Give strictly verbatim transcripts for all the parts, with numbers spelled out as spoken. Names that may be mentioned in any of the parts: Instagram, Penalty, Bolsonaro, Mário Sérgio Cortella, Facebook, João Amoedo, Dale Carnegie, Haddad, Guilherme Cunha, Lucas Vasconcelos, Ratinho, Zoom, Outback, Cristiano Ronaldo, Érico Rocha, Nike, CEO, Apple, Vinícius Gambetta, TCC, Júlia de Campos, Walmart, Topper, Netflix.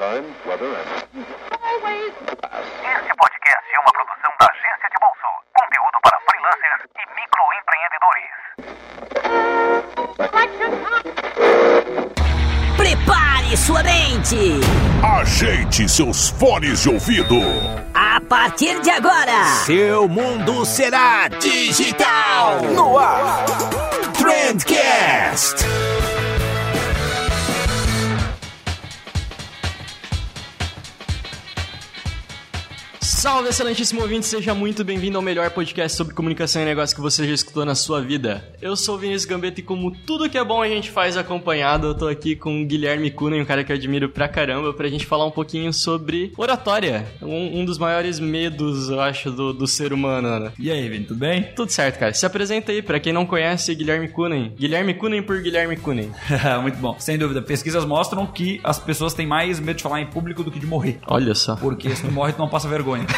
Time, weather and... Este podcast é uma produção da Agência de Bolso. Conteúdo para freelancers e microempreendedores. Prepare sua mente. Ajeite seus fones de ouvido. A partir de agora, seu mundo será digital. No ar, Trendcast. Salve, excelentíssimo ouvinte, seja muito bem-vindo ao melhor podcast sobre comunicação e negócio que você já escutou na sua vida. Eu sou o Vinícius Gambetta e como tudo que é bom a gente faz acompanhado, eu tô aqui com o Guilherme Cunha, um cara que eu admiro pra caramba, pra gente falar um pouquinho sobre oratória, um, um dos maiores medos, eu acho, do, do ser humano, né? E aí, Vini, tudo bem? Tudo certo, cara. Se apresenta aí, pra quem não conhece, Guilherme Cunha. Guilherme Cunha por Guilherme Cunha. Muito bom, sem dúvida. Pesquisas mostram que as pessoas têm mais medo de falar em público do que de morrer. Olha só. Porque se tu morre, tu não passa vergonha.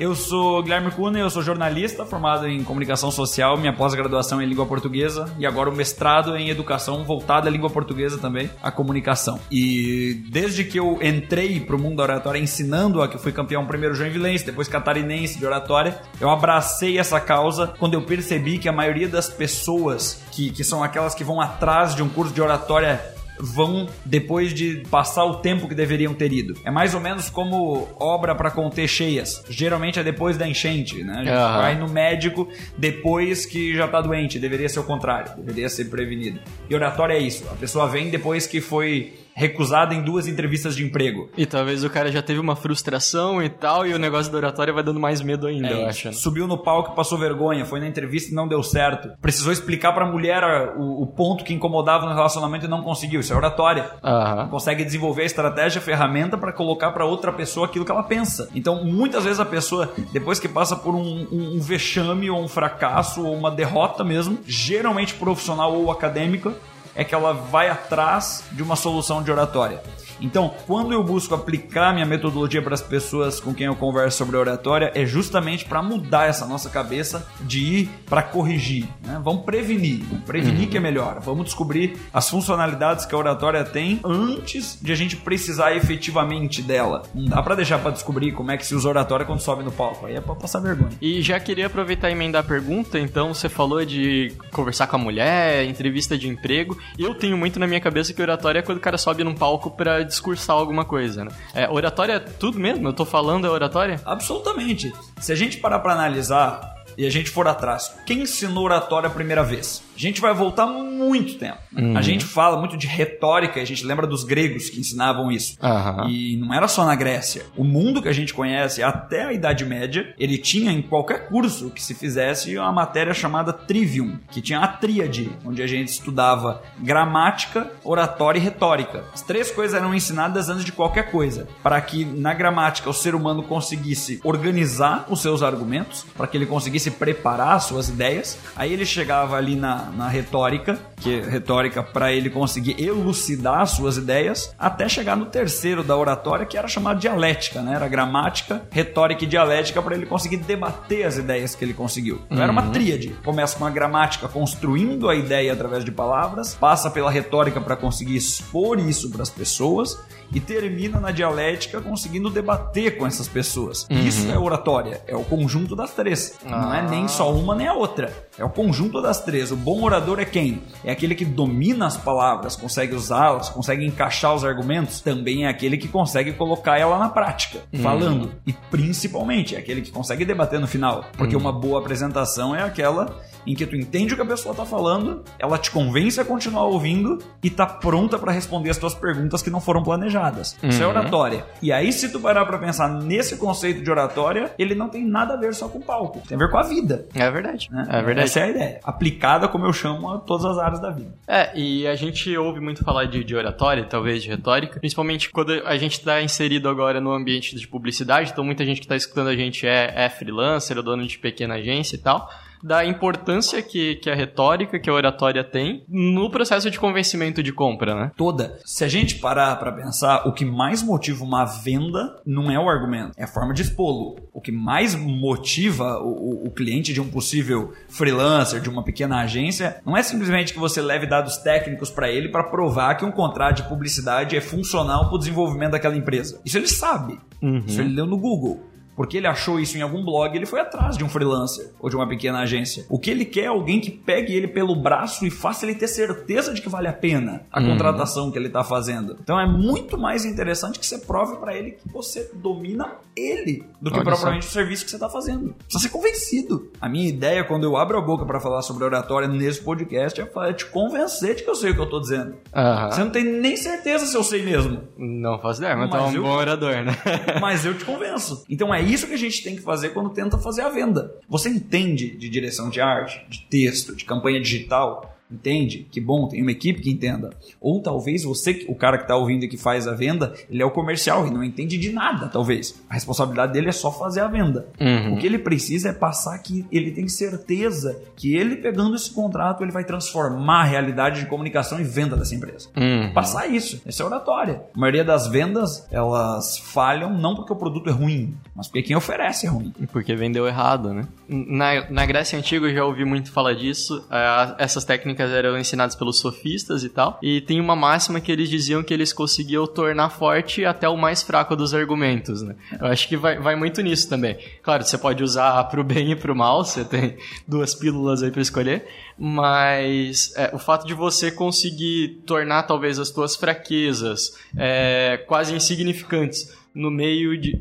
Eu sou Guilherme Cunha, eu sou jornalista formado em comunicação social, minha pós-graduação em língua portuguesa e agora o mestrado em educação voltada à língua portuguesa também, à comunicação. E desde que eu entrei pro mundo da oratória ensinando, a que eu fui campeão primeiro joinvilense, depois catarinense de oratória, eu abracei essa causa quando eu percebi que a maioria das pessoas que, que são aquelas que vão atrás de um curso de oratória vão depois de passar o tempo que deveriam ter ido. É mais ou menos como obra para conter cheias. Geralmente é depois da enchente, né? A gente uhum. vai no médico depois que já tá doente. Deveria ser o contrário. Deveria ser prevenido. E oratório é isso. A pessoa vem depois que foi recusada em duas entrevistas de emprego. E talvez o cara já teve uma frustração e tal, e o negócio da oratória vai dando mais medo ainda, é, eu acho. Subiu no palco, passou vergonha, foi na entrevista e não deu certo. Precisou explicar pra mulher o, o ponto que incomodava no relacionamento e não conseguiu. Isso é oratória. Uhum. Consegue desenvolver a estratégia, a ferramenta pra colocar pra outra pessoa aquilo que ela pensa. Então, muitas vezes a pessoa, depois que passa por um, um, um vexame ou um fracasso ou uma derrota mesmo, geralmente profissional ou acadêmica, é que ela vai atrás de uma solução de oratória. Então, quando eu busco aplicar minha metodologia para as pessoas com quem eu converso sobre oratória, é justamente para mudar essa nossa cabeça de ir para corrigir, né? Vamos prevenir, vamos prevenir uhum. que é melhor. Vamos descobrir as funcionalidades que a oratória tem antes de a gente precisar efetivamente dela. Não dá para deixar para descobrir como é que se usa oratória quando sobe no palco. Aí é para passar vergonha. E já queria aproveitar e emendar a pergunta. Então, você falou de conversar com a mulher, entrevista de emprego. Eu tenho muito na minha cabeça que oratória é quando o cara sobe num palco pra discursar alguma coisa, né? É, oratória é tudo mesmo? Eu tô falando é oratória? Absolutamente. Se a gente parar pra analisar e a gente for atrás, quem ensinou oratória a primeira vez? A gente vai voltar muito tempo. Uhum. A gente fala muito de retórica, a gente lembra dos gregos que ensinavam isso. Uhum. E não era só na Grécia. O mundo que a gente conhece até a Idade Média, ele tinha em qualquer curso que se fizesse uma matéria chamada Trivium, que tinha a tríade, onde a gente estudava gramática, oratória e retórica. As três coisas eram ensinadas antes de qualquer coisa, para que na gramática o ser humano conseguisse organizar os seus argumentos, para que ele conseguisse preparar suas ideias. Aí ele chegava ali na, na retórica, que é retórica para ele conseguir elucidar suas ideias, até chegar no terceiro da oratória, que era chamado dialética, né? Era gramática, retórica e dialética para ele conseguir debater as ideias que ele conseguiu. Então, uhum. era uma tríade. Começa com a gramática construindo a ideia através de palavras, passa pela retórica para conseguir expor isso para as pessoas e termina na dialética conseguindo debater com essas pessoas. Uhum. Isso é oratória, é o conjunto das três. Ah. Não é nem só uma nem a outra, é o conjunto das três. O bom orador é quem? É aquele que domina as palavras, consegue usá-las, consegue encaixar os argumentos, também é aquele que consegue colocar ela na prática, uhum. falando. E principalmente é aquele que consegue debater no final, porque uhum. uma boa apresentação é aquela em que tu entende o que a pessoa tá falando, ela te convence a continuar ouvindo e tá pronta pra responder as tuas perguntas que não foram planejadas. Uhum. Isso é oratória. E aí, se tu parar pra pensar nesse conceito de oratória, ele não tem nada a ver só com o palco. Tem a ver com a vida. É verdade. Né? É verdade. Essa é a ideia. Aplicada, como eu chamo, a todas as áreas da vida. É, e a gente ouve muito falar de, de oratória, talvez de retórica, principalmente quando a gente tá inserido agora no ambiente de publicidade, então muita gente que tá escutando a gente é, é freelancer, é dono de pequena agência e tal. da importância que, que a retórica, que a oratória tem no processo de convencimento de compra, né? Toda. Se a gente parar pra pensar, o que mais motiva uma venda não é o argumento, é a forma de expô-lo. O que mais motiva o, o, o cliente de um possível freelancer, de uma pequena agência, não é simplesmente que você leve dados técnicos pra ele pra provar que um contrato de publicidade é funcional pro desenvolvimento daquela empresa. Isso ele sabe. Uhum. Isso ele leu no Google. Porque ele achou isso em algum blog, ele foi atrás de um freelancer ou de uma pequena agência. O que ele quer é alguém que pegue ele pelo braço e faça ele ter certeza de que vale a pena a hum. contratação que ele está fazendo. Então é muito mais interessante que você prove para ele que você domina ele do que Olha propriamente só. o serviço que você está fazendo. Precisa ser convencido. A minha ideia, quando eu abro a boca para falar sobre oratória nesse podcast, é te convencer de que eu sei o que eu estou dizendo. Uh-huh. Você não tem nem certeza se eu sei mesmo. Não faço ideia, mas, mas tá um eu, bom orador, né? Mas eu te convenço. Então é isso que a gente tem que fazer quando tenta fazer a venda. Você entende de direção de arte, de texto, de campanha digital? Entende? Que bom, tem uma equipe que entenda. Ou talvez você, o cara que está ouvindo e que faz a venda, ele é o comercial e não entende de nada, talvez. A responsabilidade dele é só fazer a venda. Uhum. O que ele precisa é passar que ele tem certeza que ele, pegando esse contrato, ele vai transformar a realidade de comunicação e venda dessa empresa. Uhum. Passar isso. Essa é oratória. A maioria das vendas, elas falham não porque o produto é ruim, mas porque quem oferece é ruim. E porque vendeu errado, né? Na, na Grécia Antiga eu já ouvi muito falar disso. Essas técnicas eram ensinados pelos sofistas e tal, e tem uma máxima que eles diziam que eles conseguiam tornar forte até o mais fraco dos argumentos, né? Eu acho que vai, vai muito nisso também. Claro, você pode usar pro bem e pro mal, você tem duas pílulas aí pra escolher, mas é, o fato de você conseguir tornar talvez as suas fraquezas é, quase insignificantes no meio de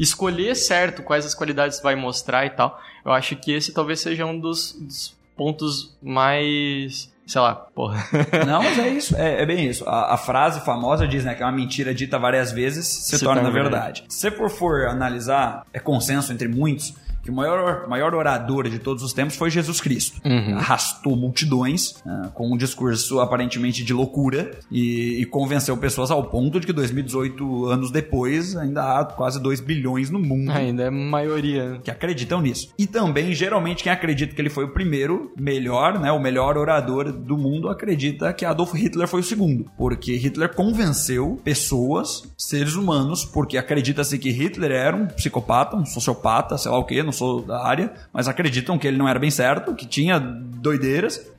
escolher certo quais as qualidades vai mostrar e tal, eu acho que esse talvez seja um dos, dos pontos mais... sei lá, porra. Não, mas é isso. É, é bem isso. A, a frase famosa diz, né, que é uma mentira dita várias vezes se, se torna tá verdade. Bem. Se for, for analisar, é consenso entre muitos, que o maior, maior orador de todos os tempos foi Jesus Cristo. Uhum. Arrastou multidões uh, com um discurso aparentemente de loucura e, e convenceu pessoas ao ponto de que dois mil e dezoito, anos depois, ainda há quase dois bilhões no mundo. Ainda é maioria. Que acreditam nisso. E também, geralmente, quem acredita que ele foi o primeiro, melhor, né, o melhor orador do mundo, acredita que Adolf Hitler foi o segundo. Porque Hitler convenceu pessoas, seres humanos, porque acredita-se que Hitler era um psicopata, um sociopata, sei lá o quê, não sou da área, mas acreditam que ele não era bem certo, que tinha doideiras.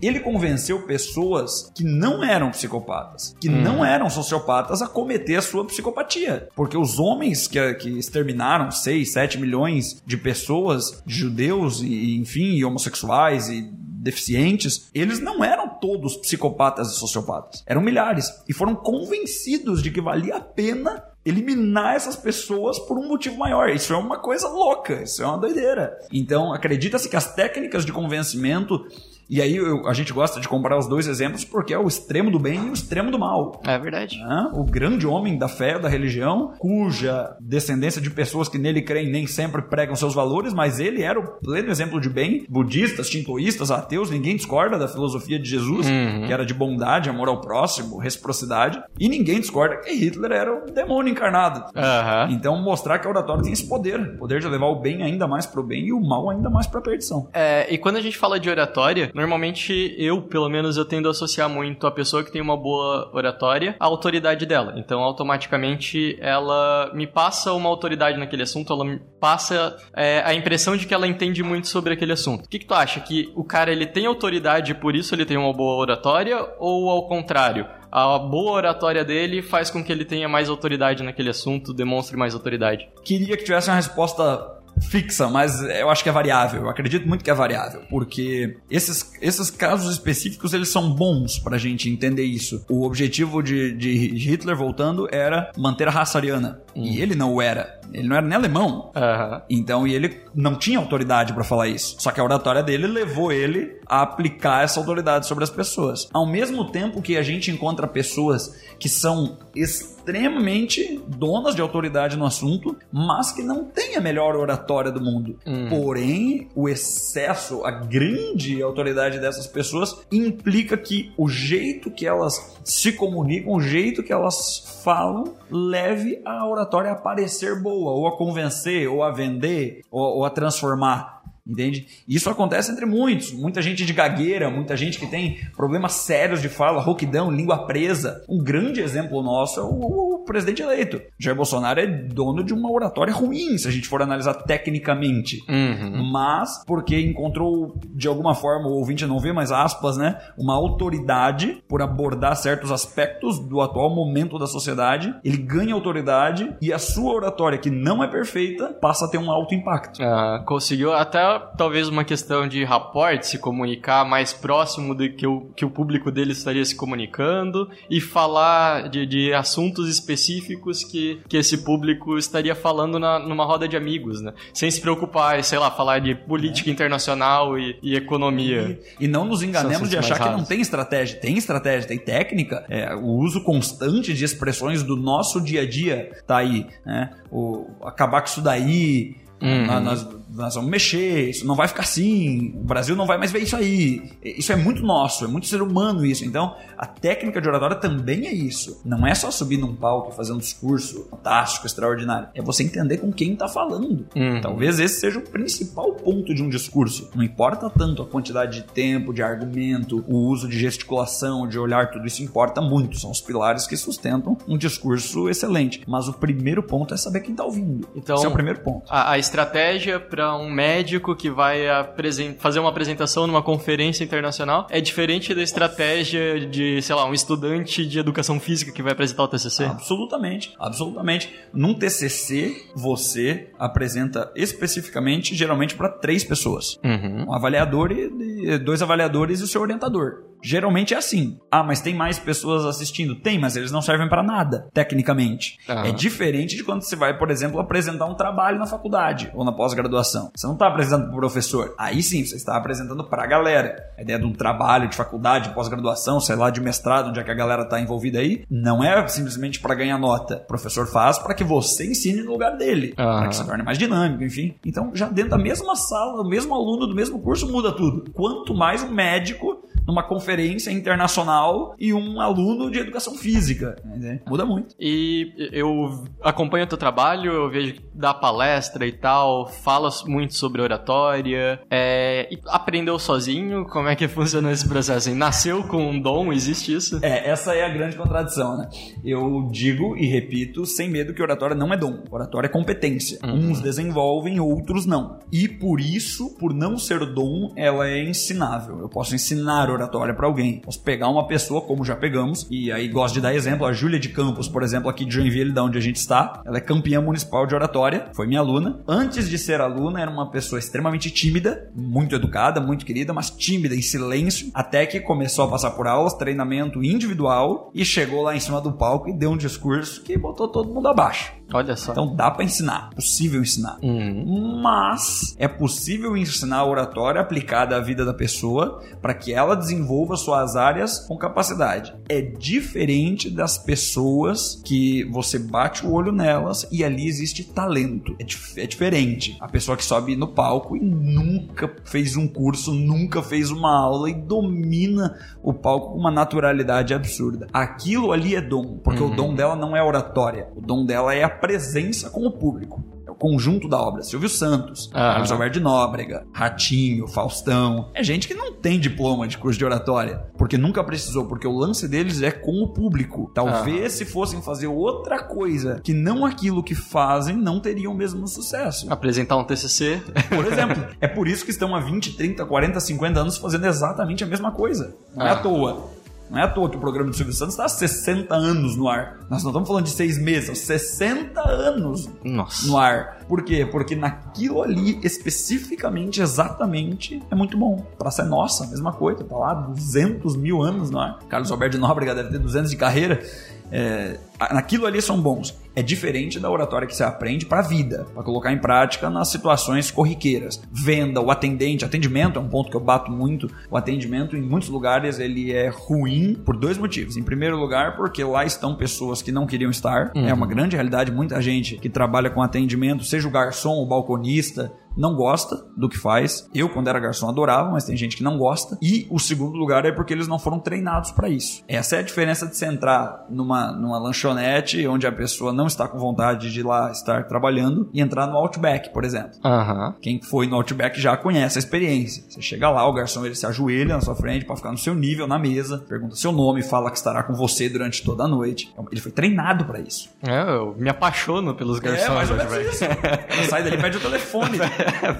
Ele convenceu pessoas que não eram psicopatas, que hum. não eram sociopatas, a cometer a sua psicopatia. Porque os homens que, que exterminaram seis, sete milhões de pessoas, de judeus, e, enfim, e homossexuais e deficientes, eles não eram todos psicopatas e sociopatas. Eram milhares. E foram convencidos de que valia a pena eliminar essas pessoas por um motivo maior. Isso é uma coisa louca, isso é uma doideira. Então, acredita-se que as técnicas de convencimento... E aí eu, a gente gosta de comparar os dois exemplos porque é o extremo do bem e o extremo do mal. É verdade. Né? O grande homem da fé, da religião, cuja descendência de pessoas que nele creem nem sempre pregam seus valores, mas ele era o pleno exemplo de bem. Budistas, shintoístas, ateus, ninguém discorda da filosofia de Jesus, uhum. que era de bondade, amor ao próximo, reciprocidade. E ninguém discorda que Hitler era o um demônio encarnado. Uhum. Então mostrar que a oratória tem esse poder. Poder de levar o bem ainda mais pro bem e o mal ainda mais pra perdição. É, e quando a gente fala de oratória... Normalmente, eu, pelo menos, eu tendo a associar muito a pessoa que tem uma boa oratória à autoridade dela. Então, automaticamente, ela me passa uma autoridade naquele assunto, ela me passa é, a impressão de que ela entende muito sobre aquele assunto. O que, que tu acha? Que o cara, ele tem autoridade e por isso ele tem uma boa oratória? Ou ao contrário? A boa oratória dele faz com que ele tenha mais autoridade naquele assunto, demonstre mais autoridade? Queria que tivesse uma resposta... fixa, mas eu acho que é variável. Eu acredito muito que é variável, porque esses, esses casos específicos, eles são bons pra gente entender isso. O objetivo de, de Hitler, voltando, era manter a raça ariana. Hum. E ele não o era. Ele não era nem alemão. Uhum. Então, e ele não tinha autoridade pra falar isso. Só que a oratória dele levou ele a aplicar essa autoridade sobre as pessoas. Ao mesmo tempo que a gente encontra pessoas que são extremamente donas de autoridade no assunto, mas que não têm a melhor oratória do mundo. Uhum. Porém, o excesso, a grande autoridade dessas pessoas implica que o jeito que elas se comunicam, o jeito que elas falam, leve a oratória a parecer boa, ou a convencer, ou a vender, ou, ou a transformar. Entende? E isso acontece entre muitos. Muita gente de gagueira, muita gente que tem problemas sérios de fala, rouquidão, língua presa. Um grande exemplo nosso é o, o presidente eleito. Jair Bolsonaro é dono de uma oratória ruim, se a gente for analisar tecnicamente. Uhum. Mas porque encontrou, de alguma forma, o ouvinte não vê, mas aspas, né? Uma autoridade por abordar certos aspectos do atual momento da sociedade. Ele ganha autoridade e a sua oratória, que não é perfeita, passa a ter um alto impacto. Ah, conseguiu até... talvez uma questão de rapport, se comunicar mais próximo do que o, que o público dele estaria se comunicando e falar de, de assuntos específicos que, que esse público estaria falando na, numa roda de amigos, né? Sem se preocupar, sei lá, falar de política é. internacional e, e economia. E, e não nos enganemos de achar que não tem estratégia. Tem estratégia, tem técnica. É, o uso constante de expressões do nosso dia a dia tá aí, né? O acabar com isso daí... Uhum. Nós, nós vamos mexer, isso não vai ficar assim, o Brasil não vai mais ver isso aí. Isso é muito nosso, é muito ser humano isso. Então, a técnica de oratória também é isso. Não é só subir num palco e fazer um discurso fantástico, extraordinário. É você entender com quem tá falando. Uhum. Talvez esse seja o principal ponto de um discurso. Não importa tanto a quantidade de tempo, de argumento, o uso de gesticulação, de olhar, tudo isso importa muito. São os pilares que sustentam um discurso excelente. Mas o primeiro ponto é saber quem tá ouvindo. Então, esse é o primeiro ponto. A, a estratégia para um médico que vai apresent... fazer uma apresentação numa conferência internacional é diferente da estratégia de, sei lá, um estudante de educação física que vai apresentar o T C C? Absolutamente, absolutamente. Num T C C, você apresenta especificamente, geralmente, para três pessoas. Uhum. Um avaliador e dois avaliadores e o seu orientador. Geralmente é assim. Ah, mas tem mais pessoas assistindo? Tem, mas eles não servem pra nada, tecnicamente. Uhum. É diferente de quando você vai, por exemplo, apresentar um trabalho na faculdade ou na pós-graduação. Você não tá apresentando pro professor. Aí sim, você está apresentando pra galera. A ideia de um trabalho de faculdade, de pós-graduação, sei lá, de mestrado, onde é que a galera tá envolvida aí, não é simplesmente pra ganhar nota. O professor faz pra que você ensine no lugar dele. Uhum. Pra que se torne mais dinâmico, enfim. Então, já dentro da mesma sala, o mesmo aluno do mesmo curso muda tudo. Quanto mais um médico numa conferência internacional e um aluno de educação física. Né? Muda muito. E eu acompanho o teu trabalho, eu vejo que dá palestra e tal, fala muito sobre oratória, é, aprendeu sozinho, como é que funciona esse processo? Nasceu com um dom, existe isso? É, essa é a grande contradição, né? Eu digo e repito, sem medo, que oratória não é dom, oratória é competência. Uhum. Uns desenvolvem, outros não. E por isso, por não ser dom, ela é ensinável. Eu posso ensinar oratória para alguém. Posso pegar uma pessoa, como já pegamos, e aí gosto de dar exemplo, a Júlia de Campos, por exemplo, aqui de Joinville, da onde a gente está, ela é campeã municipal de oratória, foi minha aluna. Antes de ser aluna, era uma pessoa extremamente tímida, muito educada, muito querida, mas tímida, em silêncio, até que começou a passar por aulas, treinamento individual, e chegou lá em cima do palco e deu um discurso que botou todo mundo abaixo. Olha só. Então dá pra ensinar, possível ensinar. Uhum. Mas é possível ensinar a oratória aplicada à vida da pessoa para que ela desenvolva suas áreas com capacidade. É diferente das pessoas que você bate o olho nelas e ali existe talento. É, dif- é diferente. A pessoa que sobe no palco e nunca fez um curso, nunca fez uma aula e domina o palco com uma naturalidade absurda. Aquilo ali é dom, porque uhum. o dom dela não é oratória. O dom dela é a presença com o público. É o conjunto da obra. Silvio Santos, ah, Carlos Alberto de Nóbrega, Ratinho, Faustão. É gente que não tem diploma de curso de oratória, porque nunca precisou, porque o lance deles é com o público. Talvez ah. se fossem fazer outra coisa que não aquilo que fazem, não teriam o mesmo sucesso. Apresentar um T C C. Por exemplo. É por isso que estão há vinte, trinta, quarenta, cinquenta anos fazendo exatamente a mesma coisa. Não é ah. à toa. Não é à toa que o programa do Silvio Santos está há sessenta anos no ar. Nós não estamos falando de seis meses, sessenta anos Nossa. No ar. Por quê? Porque naquilo ali, especificamente, exatamente, é muito bom. Pra ser nossa, mesma coisa, tá lá duzentos mil anos no ar. Carlos Alberto de Nóbrega deve ter duzentos de carreira. É, naquilo ali são bons. É diferente da oratória que você aprende para a vida, para colocar em prática nas situações corriqueiras. Venda, o atendente, atendimento é um ponto que eu bato muito. O atendimento em muitos lugares ele é ruim por dois motivos. Em primeiro lugar, porque lá estão pessoas que não queriam estar. Uhum. É uma grande realidade, muita gente que trabalha com atendimento, seja o garçom, o balconista, não gosta do que faz. Eu, quando era garçom, adorava, mas tem gente que não gosta. E o segundo lugar é porque eles não foram treinados para isso. Essa é a diferença de você entrar numa, numa lanchonete onde a pessoa não está com vontade de ir lá estar trabalhando e entrar no Outback, por exemplo. Uhum. Quem foi no Outback já conhece a experiência. Você chega lá, o garçom ele se ajoelha na sua frente para ficar no seu nível, na mesa, pergunta seu nome, fala que estará com você durante toda a noite. Ele foi treinado para isso. É, eu me apaixono pelos garçons. É, mais ou menos isso. Ela sai dali, pede o telefone.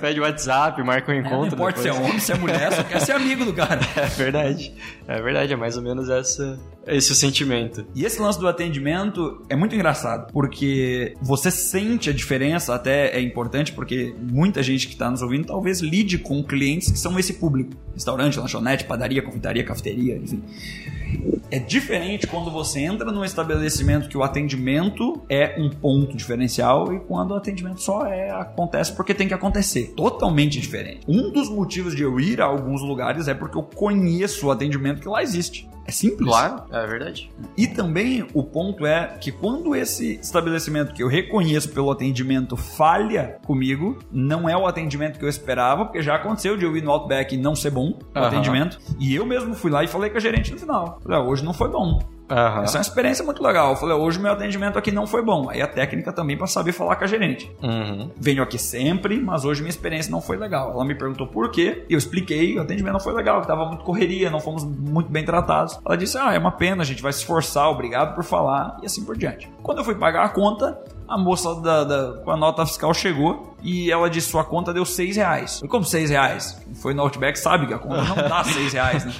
Pede o WhatsApp, marca um encontro. É, não importa depois. Se é homem, se é mulher, só quer ser amigo do cara. É verdade. É verdade, é mais ou menos essa, esse o sentimento. E esse lance do atendimento é muito engraçado, porque você sente a diferença, até é importante, porque muita gente que está nos ouvindo talvez lide com clientes que são esse público. Restaurante, lanchonete, padaria, confeitaria, cafeteria, enfim. É diferente quando você entra num estabelecimento que o atendimento é um ponto diferencial e quando o atendimento só é, acontece porque tem que acontecer. Totalmente diferente. Um dos motivos de eu ir a alguns lugares é porque eu conheço o atendimento que lá existe. É simples. Claro, é verdade. E também o ponto é que quando esse estabelecimento que eu reconheço pelo atendimento falha comigo, não é o atendimento que eu esperava, porque já aconteceu de eu ir no Outback e não ser bom o uhum. atendimento. E eu mesmo fui lá e falei com a gerente no final. Falei, ah, hoje não foi bom. Uhum. Essa é uma experiência muito legal. Eu falei, hoje meu atendimento aqui não foi bom. Aí a técnica também para saber falar com a gerente. Uhum. Venho aqui sempre, mas hoje minha experiência não foi legal. Ela me perguntou por quê, eu expliquei, o atendimento não foi legal, que tava muito correria, não fomos muito bem tratados. Ela disse, ah, é uma pena, a gente vai se esforçar, obrigado por falar, e assim por diante. Quando eu fui pagar a conta, a moça da, da, com a nota fiscal chegou e ela disse, sua conta deu seis reais. Eu, como seis reais? Quem foi no Outback sabe que a conta não dá seis reais, né?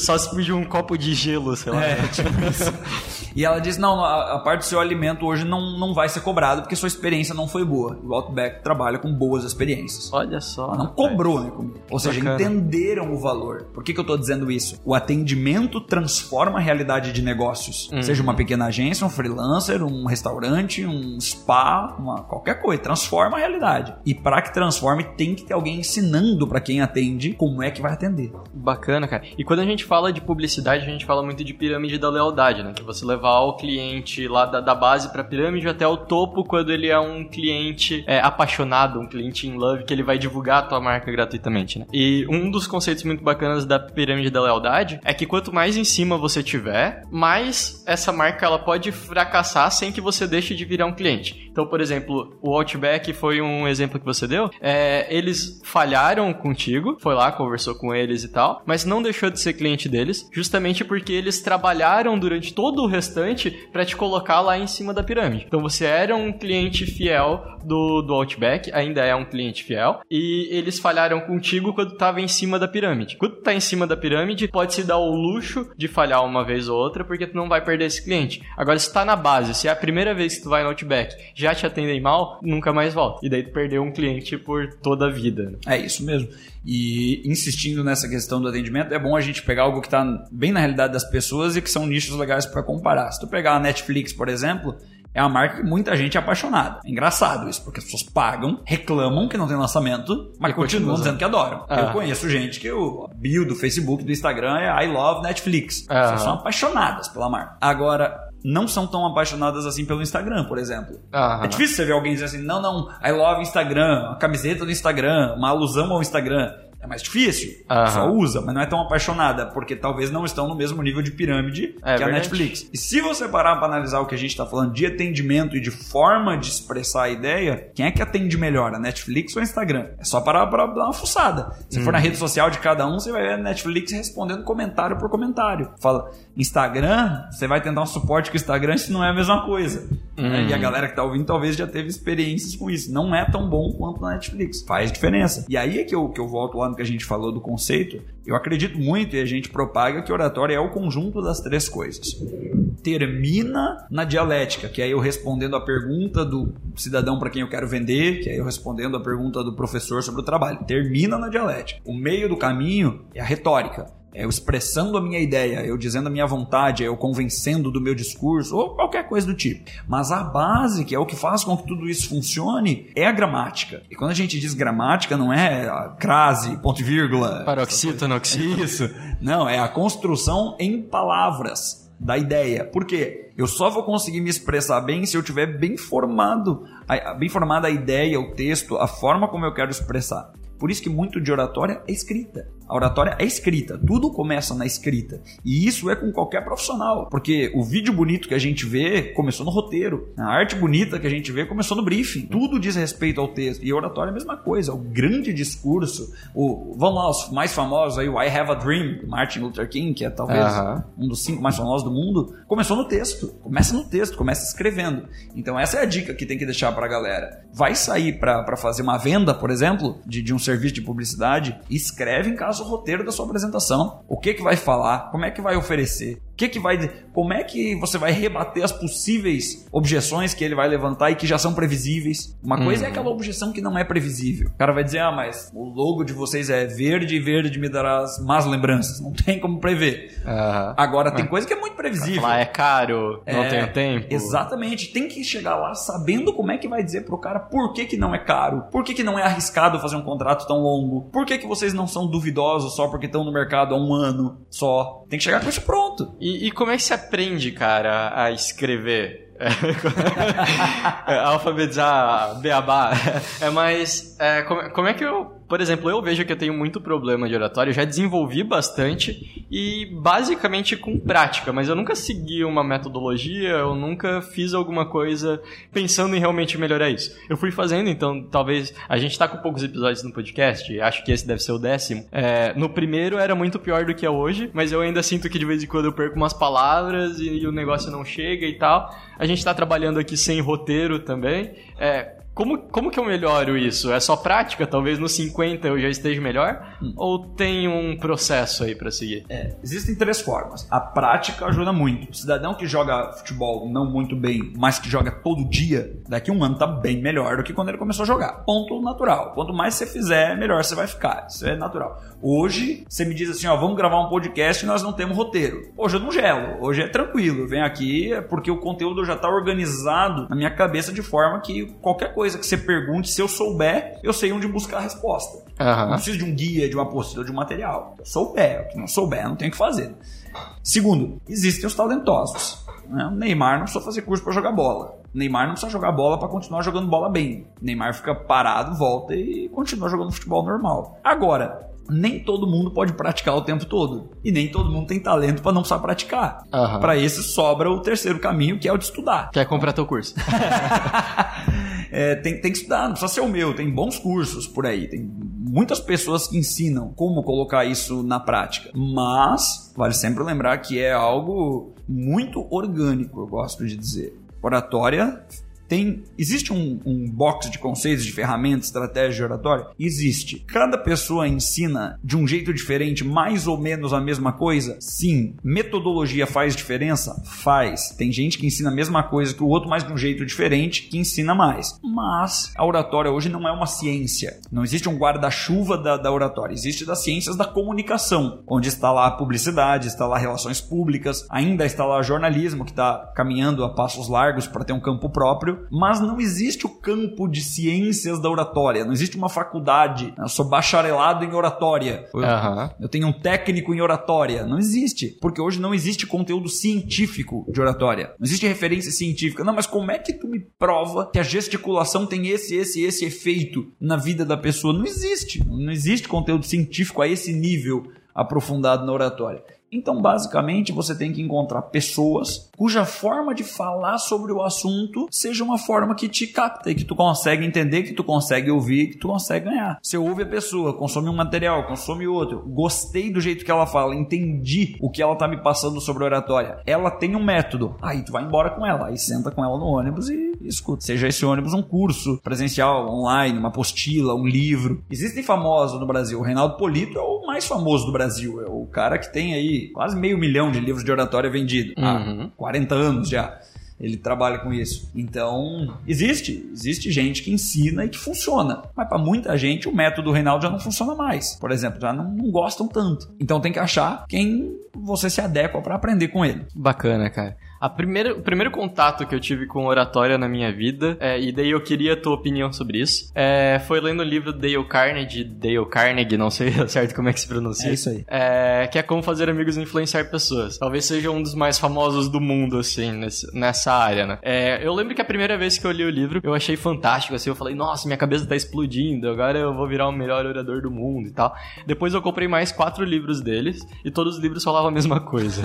Só se pedir um copo de gelo, sei lá. É, tipo isso. E ela disse, não, a, a parte do seu alimento hoje não, não vai ser cobrado porque sua experiência não foi boa. O Outback trabalha com boas experiências. Olha só. Ela não cobrou, né, comigo. Ou seja, bacana. Entenderam o valor. Por que, que eu tô dizendo isso? O atendimento transforma a realidade de negócios. Hum. Seja uma pequena agência, um freelancer, um restaurante, um spa, uma, qualquer coisa. Transforma a realidade. E para que transforme, tem que ter alguém ensinando para quem atende como é que vai atender. Bacana, cara. E quando a gente fala de publicidade, a gente fala muito de pirâmide da lealdade, né? Que você levar o cliente lá da, da base pra pirâmide até o topo quando ele é um cliente é, apaixonado, um cliente in love, que ele vai divulgar a tua marca gratuitamente, né? E um dos conceitos muito bacanas da pirâmide da lealdade é que quanto mais em cima você tiver, mais essa marca ela pode fracassar sem que você deixe de virar um cliente. Então, por exemplo, o Outback foi um exemplo que você deu. É, eles falharam contigo, foi lá, conversou com eles e tal, mas não deixou de ser cliente deles, justamente porque eles trabalharam durante todo o restante pra te colocar lá em cima da pirâmide. Então você era um cliente fiel do, do Outback, ainda é um cliente fiel, e eles falharam contigo quando tava em cima da pirâmide. Quando tá em cima da pirâmide, pode se dar o luxo de falhar uma vez ou outra, porque tu não vai perder esse cliente. Agora, se tá na base, se é a primeira vez que tu vai no Outback, já te atendem mal, nunca mais volta. E daí tu perdeu um cliente por toda a vida. Né? É isso mesmo. E insistindo nessa questão do atendimento, é bom a gente pegar algo que está bem na realidade das pessoas e que são nichos legais para comparar. Se tu pegar a Netflix, por exemplo, é uma marca que muita gente é apaixonada. É engraçado isso, porque as pessoas pagam, reclamam que não tem lançamento, mas continuam usando. Dizendo que adoram. Ah. Eu conheço gente que o bio do Facebook, do Instagram é I love Netflix. Ah. As pessoas são apaixonadas pela marca. Agora, não são tão apaixonadas assim pelo Instagram, por exemplo. Uhum. É difícil você ver alguém dizer assim, não, não, I love Instagram, a camiseta do Instagram, uma alusão ao Instagram. É mais difícil, uhum. Só usa, mas não é tão apaixonada, porque talvez não estão no mesmo nível de pirâmide é, que a Netflix. E se você parar para analisar o que a gente está falando de atendimento e de forma de expressar a ideia, quem é que atende melhor, a Netflix ou o Instagram? É só parar para dar uma fuçada. Se hum. for na rede social de cada um, você vai ver a Netflix respondendo comentário por comentário. Fala, Instagram, você vai tentar um suporte com o Instagram, isso não é a mesma coisa. Hum. E a galera que está ouvindo talvez já teve experiências com isso. Não é tão bom quanto na Netflix. Faz diferença. E aí é que eu, que eu volto lá que a gente falou do conceito, eu acredito muito e a gente propaga que oratória é o conjunto das três coisas. Termina na dialética, que é eu respondendo a pergunta do cidadão para quem eu quero vender, que é eu respondendo a pergunta do professor sobre o trabalho. Termina na dialética. O meio do caminho é a retórica. É eu expressando a minha ideia, eu dizendo a minha vontade, eu convencendo do meu discurso, ou qualquer coisa do tipo. Mas a base, que é o que faz com que tudo isso funcione, é a gramática. E quando a gente diz gramática, não é a crase, ponto e vírgula... paroxítono, oxítono. Isso. Não, é a construção em palavras. da ideia. Por quê? Eu só vou conseguir me expressar bem se eu tiver bem formado, bem formada a ideia, o texto, a forma como eu quero expressar. Por isso que muito de oratória é escrita. A oratória é escrita. Tudo começa na escrita. E isso é com qualquer profissional. Porque o vídeo bonito que a gente vê começou no roteiro. A arte bonita que a gente vê começou no briefing. Tudo diz respeito ao texto. E a oratória é a mesma coisa. O grande discurso, o, vamos lá, os mais famosos aí, o I Have a Dream, do Martin Luther King, que é talvez uh-huh. um dos cinco mais famosos do mundo, começou no texto. Começa no texto, começa escrevendo. Então essa é a dica que tem que deixar pra galera. Vai sair pra, pra fazer uma venda, por exemplo, de, de um serviço de publicidade, escreve em casa o roteiro da sua apresentação, o que que vai falar, como é que vai oferecer, o que que vai, como é que você vai rebater as possíveis objeções que ele vai levantar e que já são previsíveis. Uma coisa hum. é aquela objeção que não é previsível. O cara vai dizer, ah, mas o logo de vocês é verde e verde me dará as más lembranças. Não tem como prever. Uhum. Agora, tem é. coisa que é muito previsível. Falar, é caro, é, não tenho tempo. Exatamente. Tem que chegar lá sabendo como é que vai dizer pro cara por que que não é caro, por que que não é arriscado fazer um contrato tão longo? Por que que vocês não são duvidosos só porque estão no mercado há um ano só? Tem que chegar com isso pronto. E, e como é que se aprende, cara, a escrever? Alfabetizar beabá. É, mas é, como, como é que eu, por exemplo, eu vejo que eu tenho muito problema de oratório, eu já desenvolvi bastante e basicamente com prática, mas eu nunca segui uma metodologia, eu nunca fiz alguma coisa pensando em realmente melhorar isso. Eu fui fazendo, então talvez a gente tá com poucos episódios no podcast, acho que esse deve ser o décimo. É, no primeiro era muito pior do que é hoje, mas eu ainda sinto que de vez em quando eu perco umas palavras e, e o negócio não chega e tal. A gente está trabalhando aqui sem roteiro também. É, como, como que eu melhoro isso? É só prática? Talvez no cinquenta eu já esteja melhor? Hum. Ou tem um processo aí para seguir? É, existem três formas. A prática ajuda muito. O cidadão que joga futebol não muito bem, mas que joga todo dia, daqui a um ano está bem melhor do que quando ele começou a jogar. Ponto natural. Quanto mais você fizer, melhor você vai ficar. Isso é natural. Hoje, você me diz assim, ó, vamos gravar um podcast e nós não temos roteiro. Hoje eu não gelo, hoje é tranquilo. Eu venho aqui porque o conteúdo já está organizado na minha cabeça de forma que qualquer coisa que você pergunte, se eu souber, eu sei onde buscar a resposta. Uhum. Não preciso de um guia, de uma apostila, de um material. Eu souber, o que não souber, eu não tenho o que fazer. Segundo, existem os talentosos. O Neymar não precisa fazer curso para jogar bola. Neymar não precisa jogar bola para continuar jogando bola bem. Neymar fica parado, volta e continua jogando futebol normal. Agora, nem todo mundo pode praticar o tempo todo. E nem todo mundo tem talento para não precisar praticar. Uhum. Para esse sobra o terceiro caminho, que é o de estudar. Quer comprar teu curso. É, tem, tem que estudar, não precisa ser o meu. Tem bons cursos por aí. Tem muitas pessoas que ensinam como colocar isso na prática. Mas vale sempre lembrar que é algo muito orgânico, eu gosto de dizer. Oratória... Tem, existe um, um box de conceitos, de ferramentas, estratégias de oratória? Existe. Cada pessoa ensina de um jeito diferente, mais ou menos a mesma coisa? Sim. Metodologia faz diferença? Faz. Tem gente que ensina a mesma coisa que o outro, mas de um jeito diferente, que ensina mais. Mas a oratória hoje não é uma ciência. Não existe um guarda-chuva da, da oratória. Existe das ciências da comunicação, onde está lá a publicidade, está lá relações públicas, ainda está lá jornalismo, que está caminhando a passos largos para ter um campo próprio. Mas não existe o campo de ciências da oratória. Não existe uma faculdade. Eu sou bacharelado em oratória. Eu, uhum. eu tenho um técnico em oratória. Não existe. Porque hoje não existe conteúdo científico de oratória. Não existe referência científica. Não, mas como é que tu me prova que a gesticulação tem esse, esse, esse efeito na vida da pessoa? Não existe. Não existe conteúdo científico a esse nível aprofundado na oratória. Então, basicamente, você tem que encontrar pessoas cuja forma de falar sobre o assunto seja uma forma que te capta e que tu consegue entender, que tu consegue ouvir, que tu consegue ganhar. Você ouve a pessoa, consome um material, consome outro. Gostei do jeito que ela fala, entendi o que ela tá me passando sobre oratória. Ela tem um método. Aí tu vai embora com ela, aí senta com ela no ônibus e escuta. Seja esse ônibus um curso presencial, online, uma apostila, um livro. Existem famosos no Brasil. O Reinaldo Polito é o mais famoso do Brasil. É o cara que tem aí quase meio milhão de livros de oratória vendido. Uhum. Há quarenta anos já ele trabalha com isso. Então, existe. Existe gente que ensina e que funciona. Mas para muita gente, o método Reinaldo já não funciona mais. Por exemplo, já não, não gostam tanto. Então, tem que achar quem você se adequa para aprender com ele. Bacana, cara. A primeira, o primeiro contato que eu tive com oratória na minha vida, é, e daí eu queria a tua opinião sobre isso, é, foi lendo o livro Dale Carnegie, Dale Carnegie, não sei certo como é que se pronuncia. É isso aí. É, que é Como Fazer Amigos e Influenciar Pessoas. Talvez seja um dos mais famosos do mundo, assim, nesse, nessa área, né? É, eu lembro que a primeira vez que eu li o livro, eu achei fantástico, assim, eu falei, nossa, minha cabeça tá explodindo, agora eu vou virar o melhor orador do mundo e tal. Depois eu comprei mais quatro livros deles, e todos os livros falavam a mesma coisa.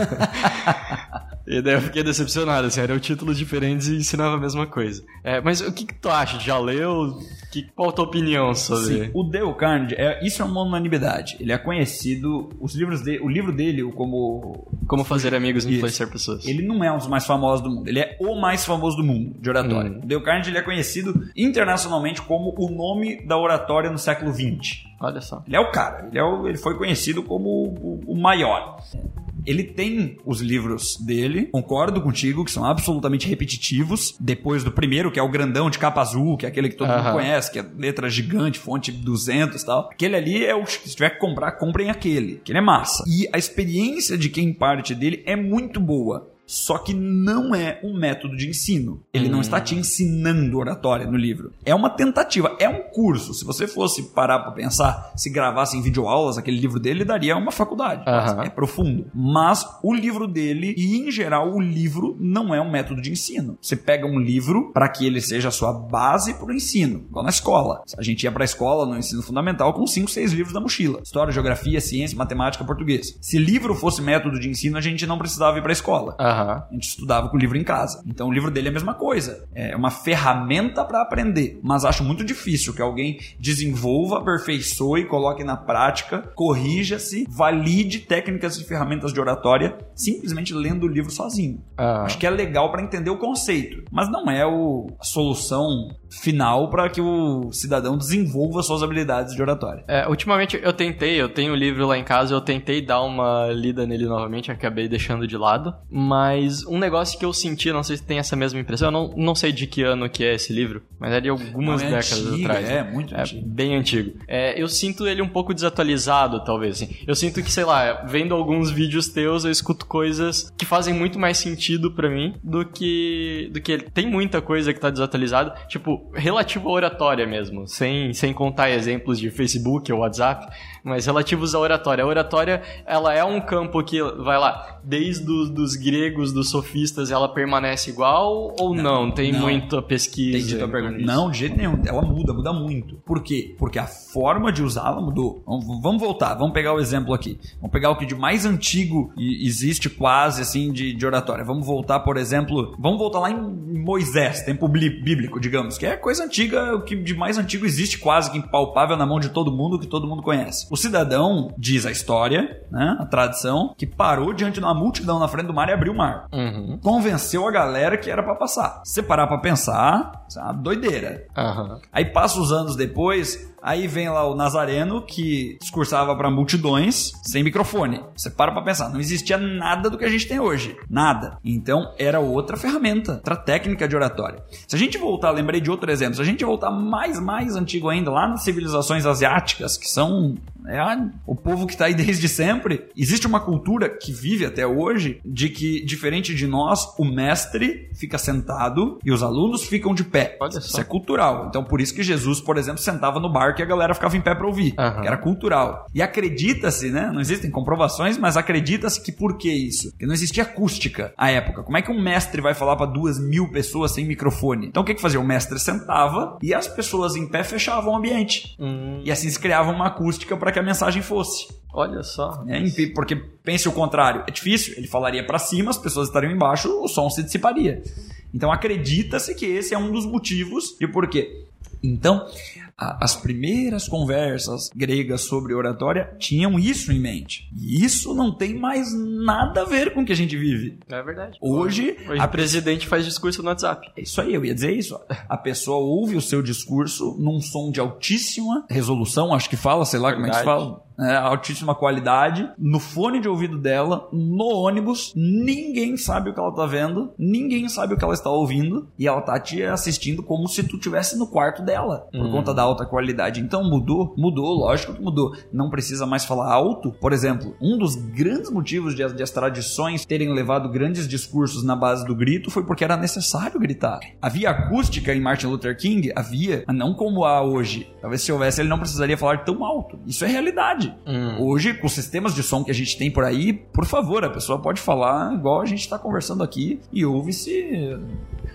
E daí eu fiquei decepcionado, assim, eram títulos diferentes e ensinava a mesma coisa. É, mas o que, que tu acha? Já leu? Que, qual a tua opinião sobre... Sim, o Dale Carnegie, é, isso é uma unanimidade. Ele é conhecido, os livros de, o livro dele, o como... Como Fazer Amigos e Influenciar Pessoas. Ele não é um dos mais famosos do mundo, ele é o mais famoso do mundo de oratória. Hum. O Dale Carnegie ele é conhecido internacionalmente como o nome da oratória no século vinte. Olha só. Ele é o cara, ele, é o, ele foi conhecido como o, o maior. Ele tem os livros dele, concordo contigo, que são absolutamente repetitivos. Depois do primeiro, que é o grandão de capa azul, que é aquele que todo uhum. mundo conhece, que é letra gigante, fonte duzentos e tal. Aquele ali é o... Se tiver que comprar, comprem aquele, que ele é massa. E a experiência de quem parte dele é muito boa. Só que não é um método de ensino. Ele hum. não está te ensinando oratória no livro. É uma tentativa, é um curso. Se você fosse parar para pensar, se gravasse em videoaulas aquele livro dele, daria uma faculdade. Uhum. É profundo. Mas o livro dele, e em geral o livro, não é um método de ensino. Você pega um livro para que ele seja a sua base para o ensino. Igual na escola. A gente ia para a escola no ensino fundamental com cinco, seis livros na mochila. História, geografia, ciência, matemática, português. Se livro fosse método de ensino, a gente não precisava ir para a escola. Uhum. A gente estudava com o livro em casa. Então o livro dele é a mesma coisa. É uma ferramenta para aprender. Mas acho muito difícil que alguém desenvolva, aperfeiçoe, coloque na prática, corrija-se, valide técnicas e ferramentas de oratória simplesmente lendo o livro sozinho. Ah. Acho que é legal para entender o conceito. Mas não é o, a solução final para que o cidadão desenvolva suas habilidades de oratória. É, ultimamente eu tentei, eu tenho o livro lá em casa, eu tentei dar uma lida nele novamente, acabei deixando de lado. Mas Mas um negócio que eu senti, não sei se tem essa mesma impressão, eu não, não sei de que ano que é esse livro, mas é de algumas não, é décadas antigo, atrás. É, né? Muito é antigo. Bem antigo. É, eu sinto ele um pouco desatualizado, talvez. Assim. Eu sinto que, sei lá, vendo alguns vídeos teus, eu escuto coisas que fazem muito mais sentido pra mim do que... do que tem muita coisa que tá desatualizada, tipo, relativo à oratória mesmo, sem, sem contar exemplos de Facebook ou WhatsApp, mas relativos à oratória. A oratória, ela é um campo que, vai lá, desde os dos gregos dos sofistas, ela permanece igual ou não? não? Tem não. muita pesquisa? Entendi tua pergunta. Não, de jeito nenhum. Ela muda, muda muito. Por quê? Porque a forma de usá-la mudou. Vamos voltar, vamos pegar o exemplo aqui. Vamos pegar o que de mais antigo existe quase, assim, de, de oratória. Vamos voltar, por exemplo, vamos voltar lá em Moisés, tempo bíblico, digamos, que é coisa antiga, o que de mais antigo existe quase, que impalpável na mão de todo mundo, que todo mundo conhece. O cidadão, diz a história, né, a tradição, que parou diante de uma multidão na frente do mar e abriu uma Uhum. Convenceu a galera que era pra passar. Se parar pra pensar, isso é uma doideira. Uhum. Aí passa os anos depois, aí vem lá o Nazareno que discursava pra multidões sem microfone. Você para pra pensar, não existia nada do que a gente tem hoje. Nada. Então era outra ferramenta, outra técnica de oratória. Se a gente voltar, lembrei de outro exemplo, se a gente voltar mais, mais antigo ainda, lá nas civilizações asiáticas, que são... É, o povo que está aí desde sempre. Existe uma cultura que vive até hoje de que, diferente de nós, o mestre fica sentado e os alunos ficam de pé. Isso é cultural. Então, por isso que Jesus, por exemplo, sentava no barco e a galera ficava em pé para ouvir. Uhum. Que era cultural. E acredita-se, né? Não existem comprovações, mas acredita-se que por que isso? Porque não existia acústica à época. Como é que um mestre vai falar para duas mil pessoas sem microfone? Então, o que que fazia? O mestre sentava e as pessoas em pé fechavam o ambiente. Uhum. E assim se criava uma acústica para que a mensagem fosse. Olha só. É, porque pense o contrário. É difícil. Ele falaria para cima, as pessoas estariam embaixo, o som se dissiparia. Então acredita-se que esse é um dos motivos e por quê. Então, a, as primeiras conversas gregas sobre oratória tinham isso em mente. E isso não tem mais nada a ver com o que a gente vive. É verdade. Hoje... Hoje a... o presidente faz discurso no WhatsApp. É isso aí, eu ia dizer isso. A pessoa ouve o seu discurso num som de altíssima resolução, acho que fala, sei lá verdade. Como é que se fala... né, altíssima qualidade, no fone de ouvido dela, no ônibus, ninguém sabe o que ela tá vendo, ninguém sabe o que ela está ouvindo, e ela tá te assistindo como se tu estivesse no quarto dela, por hum. conta da alta qualidade. Então mudou, mudou, lógico que mudou. Não precisa mais falar alto. Por exemplo, um dos grandes motivos de as, de as tradições terem levado grandes discursos na base do grito foi porque era necessário gritar. Havia acústica em Martin Luther King? Havia, mas não como há hoje. Talvez se houvesse, ele não precisaria falar tão alto. Isso é realidade. Hum. Hoje, com os sistemas de som que a gente tem por aí, por favor, a pessoa pode falar igual a gente está conversando aqui e ouve-se...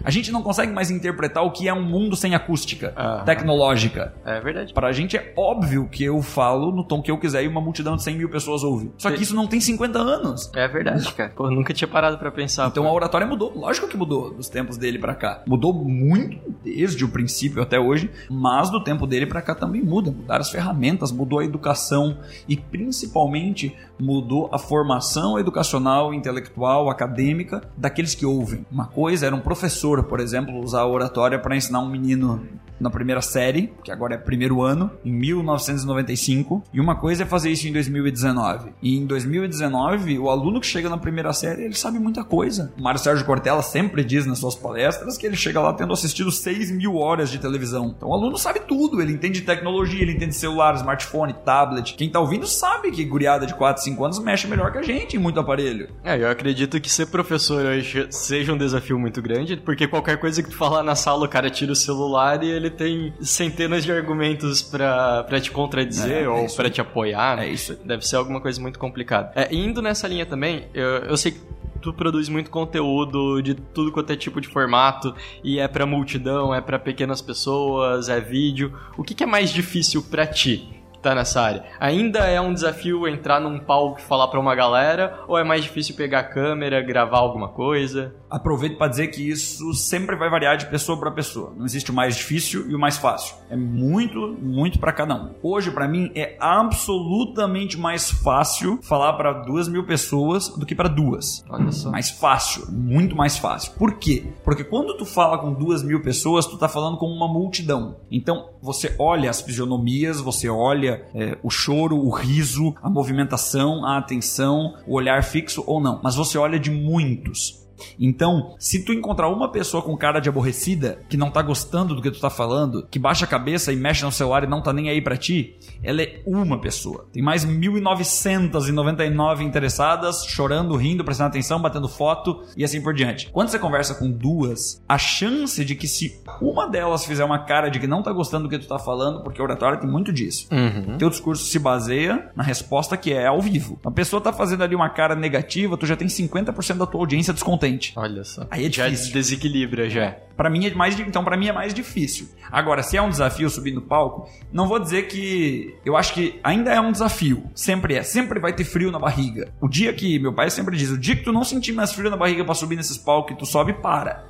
A gente não consegue mais interpretar o que é um mundo sem acústica uhum. tecnológica. É verdade. Pra gente é óbvio que eu falo no tom que eu quiser e uma multidão de cem mil pessoas ouve. Só que isso não tem cinquenta anos. É verdade, cara. Pô, nunca tinha parado pra pensar. Então pô. A oratória mudou. Lógico que mudou dos tempos dele pra cá. Mudou muito desde o princípio até hoje, mas do tempo dele pra cá também muda. Mudaram as ferramentas, mudou a educação e principalmente mudou a formação educacional, intelectual, acadêmica daqueles que ouvem. Uma coisa era um professor, por exemplo, usar a oratória para ensinar um menino na primeira série, que agora é primeiro ano, em mil novecentos e noventa e cinco, e uma coisa é fazer isso em dois mil e dezenove. E em dois mil e dezenove, o aluno que chega na primeira série, ele sabe muita coisa. O Mário Sérgio Cortella sempre diz nas suas palestras que ele chega lá tendo assistido seis mil horas de televisão. Então o aluno sabe tudo, ele entende tecnologia, ele entende celular, smartphone, tablet. Quem tá ouvindo sabe que guriada de quatro, cinco anos mexe melhor que a gente em muito aparelho. É, eu acredito que ser professor hoje seja um desafio muito grande, porque qualquer coisa que tu falar na sala, o cara tira o celular e ele tem centenas de argumentos pra, pra te contradizer é, ou é pra te apoiar, né? É isso. Deve ser alguma coisa muito complicada. É, indo nessa linha também, eu, eu sei que tu produz muito conteúdo de tudo quanto é tipo de formato e é pra multidão, é pra pequenas pessoas, é vídeo. O que, que é mais difícil pra ti? Tá nessa área. Ainda é um desafio entrar num palco e falar pra uma galera ou é mais difícil pegar a câmera, gravar alguma coisa? Aproveito pra dizer que isso sempre vai variar de pessoa pra pessoa. Não existe o mais difícil e o mais fácil. É muito, muito pra cada um. Hoje, pra mim, é absolutamente mais fácil falar pra duas mil pessoas do que pra duas. Olha só. Mais fácil. Muito mais fácil. Por quê? Porque quando tu fala com duas mil pessoas, tu tá falando com uma multidão. Então, você olha as fisionomias, você olha É, o choro, o riso, a movimentação, a atenção, o olhar fixo ou não. Mas você olha de muitos. Então, se tu encontrar uma pessoa com cara de aborrecida, que não tá gostando do que tu tá falando, que baixa a cabeça e mexe no celular e não tá nem aí pra ti, ela é uma pessoa. Tem mais mil novecentos e noventa e nove interessadas, chorando, rindo, prestando atenção, batendo foto e assim por diante. Quando você conversa com duas, a chance de que se uma delas fizer uma cara de que não tá gostando do que tu tá falando, porque a oratória tem muito disso. Uhum. Teu discurso se baseia na resposta que é ao vivo. A pessoa tá fazendo ali uma cara negativa, tu já tem cinquenta por cento da tua audiência descontente. Olha só. Aí é difícil. Já desequilibra, já. Pra mim é mais, então, pra mim é mais difícil. Agora, se é um desafio subir no palco, não vou dizer que... Eu acho que ainda é um desafio. Sempre é. Sempre vai ter frio na barriga. O dia que... Meu pai sempre diz, o dia que tu não sentir mais frio na barriga pra subir nesses palcos que tu sobe, para.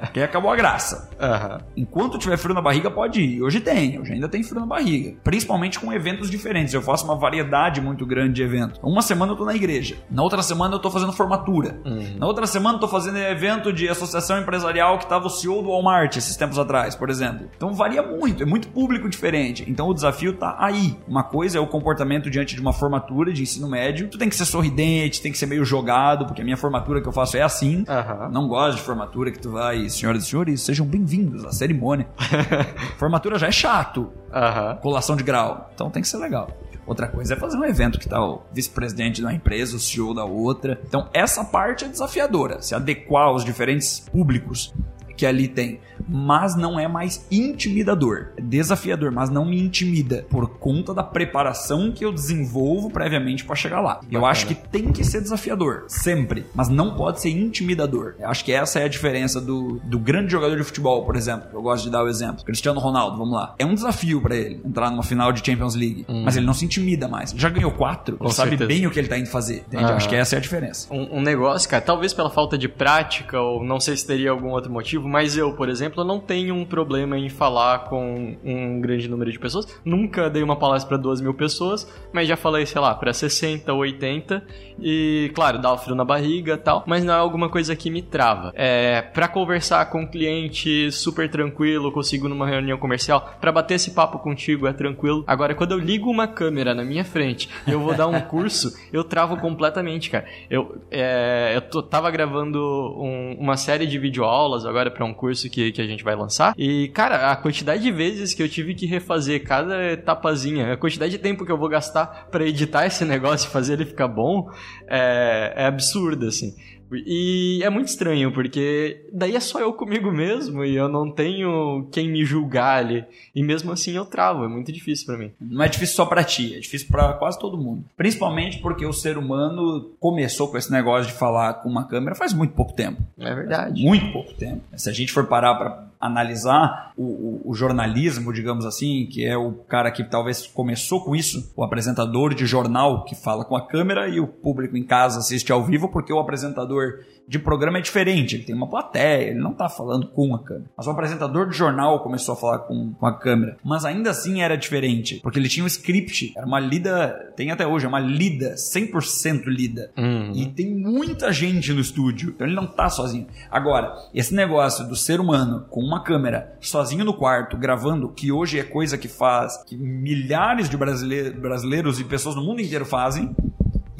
Porque aí acabou a graça. Uhum. Enquanto tiver frio na barriga, pode ir. Hoje tem. Hoje ainda tem frio na barriga. Principalmente com eventos diferentes. Eu faço uma variedade muito grande de eventos. Uma semana eu tô na igreja. Na outra semana eu tô fazendo formatura. Uhum. Na outra semana eu tô fazendo evento de associação empresarial que tava o C E O do Walmart esses tempos atrás, por exemplo. Então varia muito, é muito público diferente. Então o desafio tá aí. Uma coisa é o comportamento diante de uma formatura de ensino médio. Tu tem que ser sorridente, tem que ser meio jogado, porque a minha formatura que eu faço é assim. Uhum. Não gosto de formatura que tu vai, senhoras e senhores, sejam bem-vindos à cerimônia. Formatura já é chato. Uhum. Colação de grau. Então tem que ser legal. Outra coisa é fazer um evento que tá o vice-presidente de uma empresa, o C E O da outra. Então essa parte é desafiadora, se adequar aos diferentes públicos que ali tem, mas não é mais intimidador. É desafiador, mas não me intimida por conta da preparação que eu desenvolvo previamente para chegar lá. Eu Bacana. Acho que tem que ser desafiador, sempre, mas não pode ser intimidador. Eu acho que essa é a diferença do, do grande jogador de futebol, por exemplo. Eu gosto de dar o exemplo. Cristiano Ronaldo, vamos lá. É um desafio para ele entrar numa final de Champions League, hum. mas ele não se intimida mais. Ele já ganhou quatro, ele sabe bem o que ele tá indo fazer. Entende? Ah. Eu acho que essa é a diferença. Um, um negócio, cara, talvez pela falta de prática ou não sei se teria algum outro motivo, coletivo, mas eu, por exemplo, não tenho um problema em falar com um grande número de pessoas. Nunca dei uma palestra para doze mil pessoas, mas já falei, sei lá, para sessenta, oitenta, e claro, dá o frio na barriga e tal, mas não é alguma coisa que me trava. É, para conversar com um cliente super tranquilo, consigo numa reunião comercial, para bater esse papo contigo é tranquilo. Agora, quando eu ligo uma câmera na minha frente e eu vou dar um curso, eu travo completamente, cara. Eu, é, eu tô, tava gravando um, uma série de videoaulas agora para um curso que, que a gente vai lançar, e cara, a quantidade de vezes que eu tive que refazer cada etapazinha, a quantidade de tempo que eu vou gastar para editar esse negócio e fazer ele ficar bom, é, é absurdo, assim. E é muito estranho, porque daí é só eu comigo mesmo e eu não tenho quem me julgar ali. E mesmo assim eu travo, é muito difícil pra mim. Não é difícil só pra ti, é difícil pra quase todo mundo. Principalmente porque o ser humano começou com esse negócio de falar com uma câmera faz muito pouco tempo. É verdade. Muito pouco tempo. Se a gente for parar pra analisar o, o, o jornalismo, digamos assim, que é o cara que talvez começou com isso, o apresentador de jornal que fala com a câmera e o público em casa assiste ao vivo, porque o apresentador de programa é diferente, ele tem uma plateia, ele não tá falando com a câmera. Mas o apresentador de jornal começou a falar com, com a câmera, mas ainda assim era diferente, porque ele tinha um script, era uma lida, tem até hoje, é uma lida, cem por cento lida. Uhum. E tem muita gente no estúdio, então ele não tá sozinho. Agora, esse negócio do ser humano com uma câmera, sozinho no quarto, gravando, que hoje é coisa que faz, que milhares de brasileiros, brasileiros e pessoas no mundo inteiro fazem,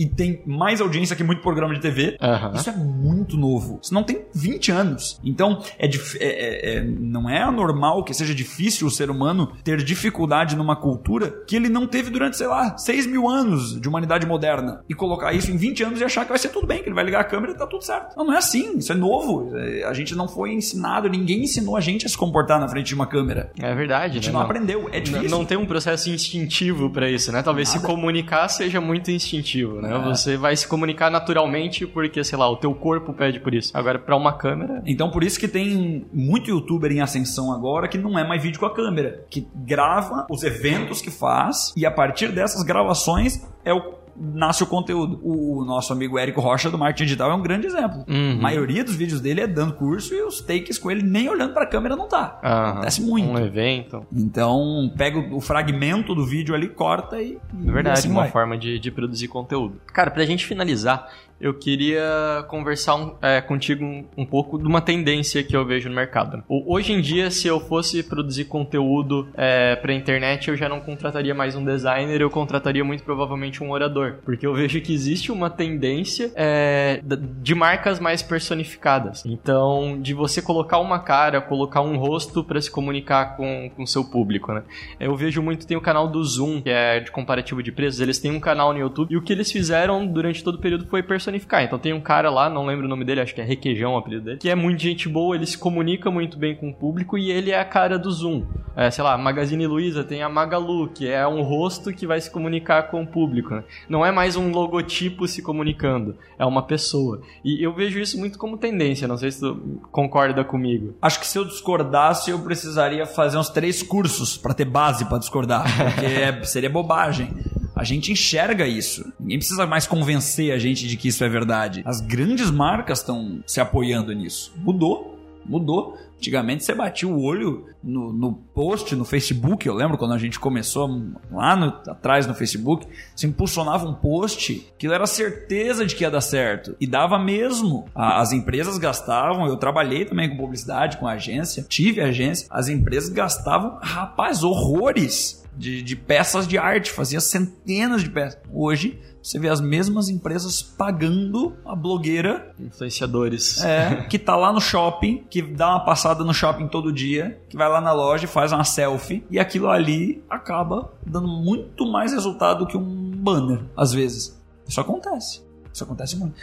e tem mais audiência que muito programa de T V. Uhum. Isso é muito novo. Isso não tem vinte anos. Então, é dif- é, é, não é normal que seja difícil o ser humano ter dificuldade numa cultura que ele não teve durante, sei lá, seis mil anos de humanidade moderna. E colocar isso em vinte anos e achar que vai ser tudo bem, que ele vai ligar a câmera e tá tudo certo. Não, não é assim. Isso é novo. A gente não foi ensinado, ninguém ensinou a gente a se comportar na frente de uma câmera. É verdade. A gente né? não, não aprendeu. É difícil. Não, não tem um processo instintivo pra isso, né? Talvez Nada. se comunicar seja muito instintivo, né? É. Você vai se comunicar naturalmente porque, sei lá, o teu corpo pede por isso. Agora, pra uma câmera... Então, por isso que tem muito youtuber em ascensão agora que não é mais vídeo com a câmera, que grava os eventos que faz e a partir dessas gravações é o... nasce o conteúdo. O nosso amigo Érico Rocha do marketing digital é um grande exemplo. Uhum. A maioria dos vídeos dele é dando curso e os takes com ele nem olhando pra câmera não tá. Uhum. Acontece muito. Um evento. Então, pega o fragmento do vídeo ali, corta e... Na verdade, assim uma vai. forma de, de produzir conteúdo. Cara, pra gente finalizar, eu queria conversar um, é, contigo um, um pouco de uma tendência que eu vejo no mercado. Hoje em dia, se eu fosse produzir conteúdo é, pra internet, eu já não contrataria mais um designer, eu contrataria muito provavelmente um orador. Porque eu vejo que existe uma tendência é, de marcas mais personificadas. Então, de você colocar uma cara, colocar um rosto pra se comunicar com o seu público, né? Eu vejo muito, tem o canal do Zoom, que é de comparativo de preços, eles têm um canal no YouTube, e o que eles fizeram durante todo o período foi personificar. Então tem um cara lá, não lembro o nome dele, acho que é Requeijão o apelido dele, que é muito gente boa, ele se comunica muito bem com o público e ele é a cara do Zoom. É, sei lá, Magazine Luiza tem a Magalu, que é um rosto que vai se comunicar com o público, né? Não é mais um logotipo se comunicando, é uma pessoa. E eu vejo isso muito como tendência, não sei se tu concorda comigo. Acho que se eu discordasse, eu precisaria fazer uns três cursos para ter base para discordar, porque é, seria bobagem. A gente enxerga isso. Ninguém precisa mais convencer a gente de que isso é verdade. As grandes marcas estão se apoiando nisso. Mudou, mudou. Antigamente você batia o olho no, no post, no Facebook. Eu lembro quando a gente começou lá no, atrás no Facebook, você impulsionava um post que era certeza de que ia dar certo. E dava mesmo. A, as empresas gastavam, eu trabalhei também com publicidade, com agência, tive agência. As empresas gastavam, rapaz, horrores de, de peças de arte, fazia centenas de peças. Hoje... você vê as mesmas empresas pagando a blogueira. Influenciadores. É, que tá lá no shopping, que dá uma passada no shopping todo dia, que vai lá na loja e faz uma selfie. E aquilo ali acaba dando muito mais resultado que um banner, às vezes. Isso acontece. Isso acontece muito.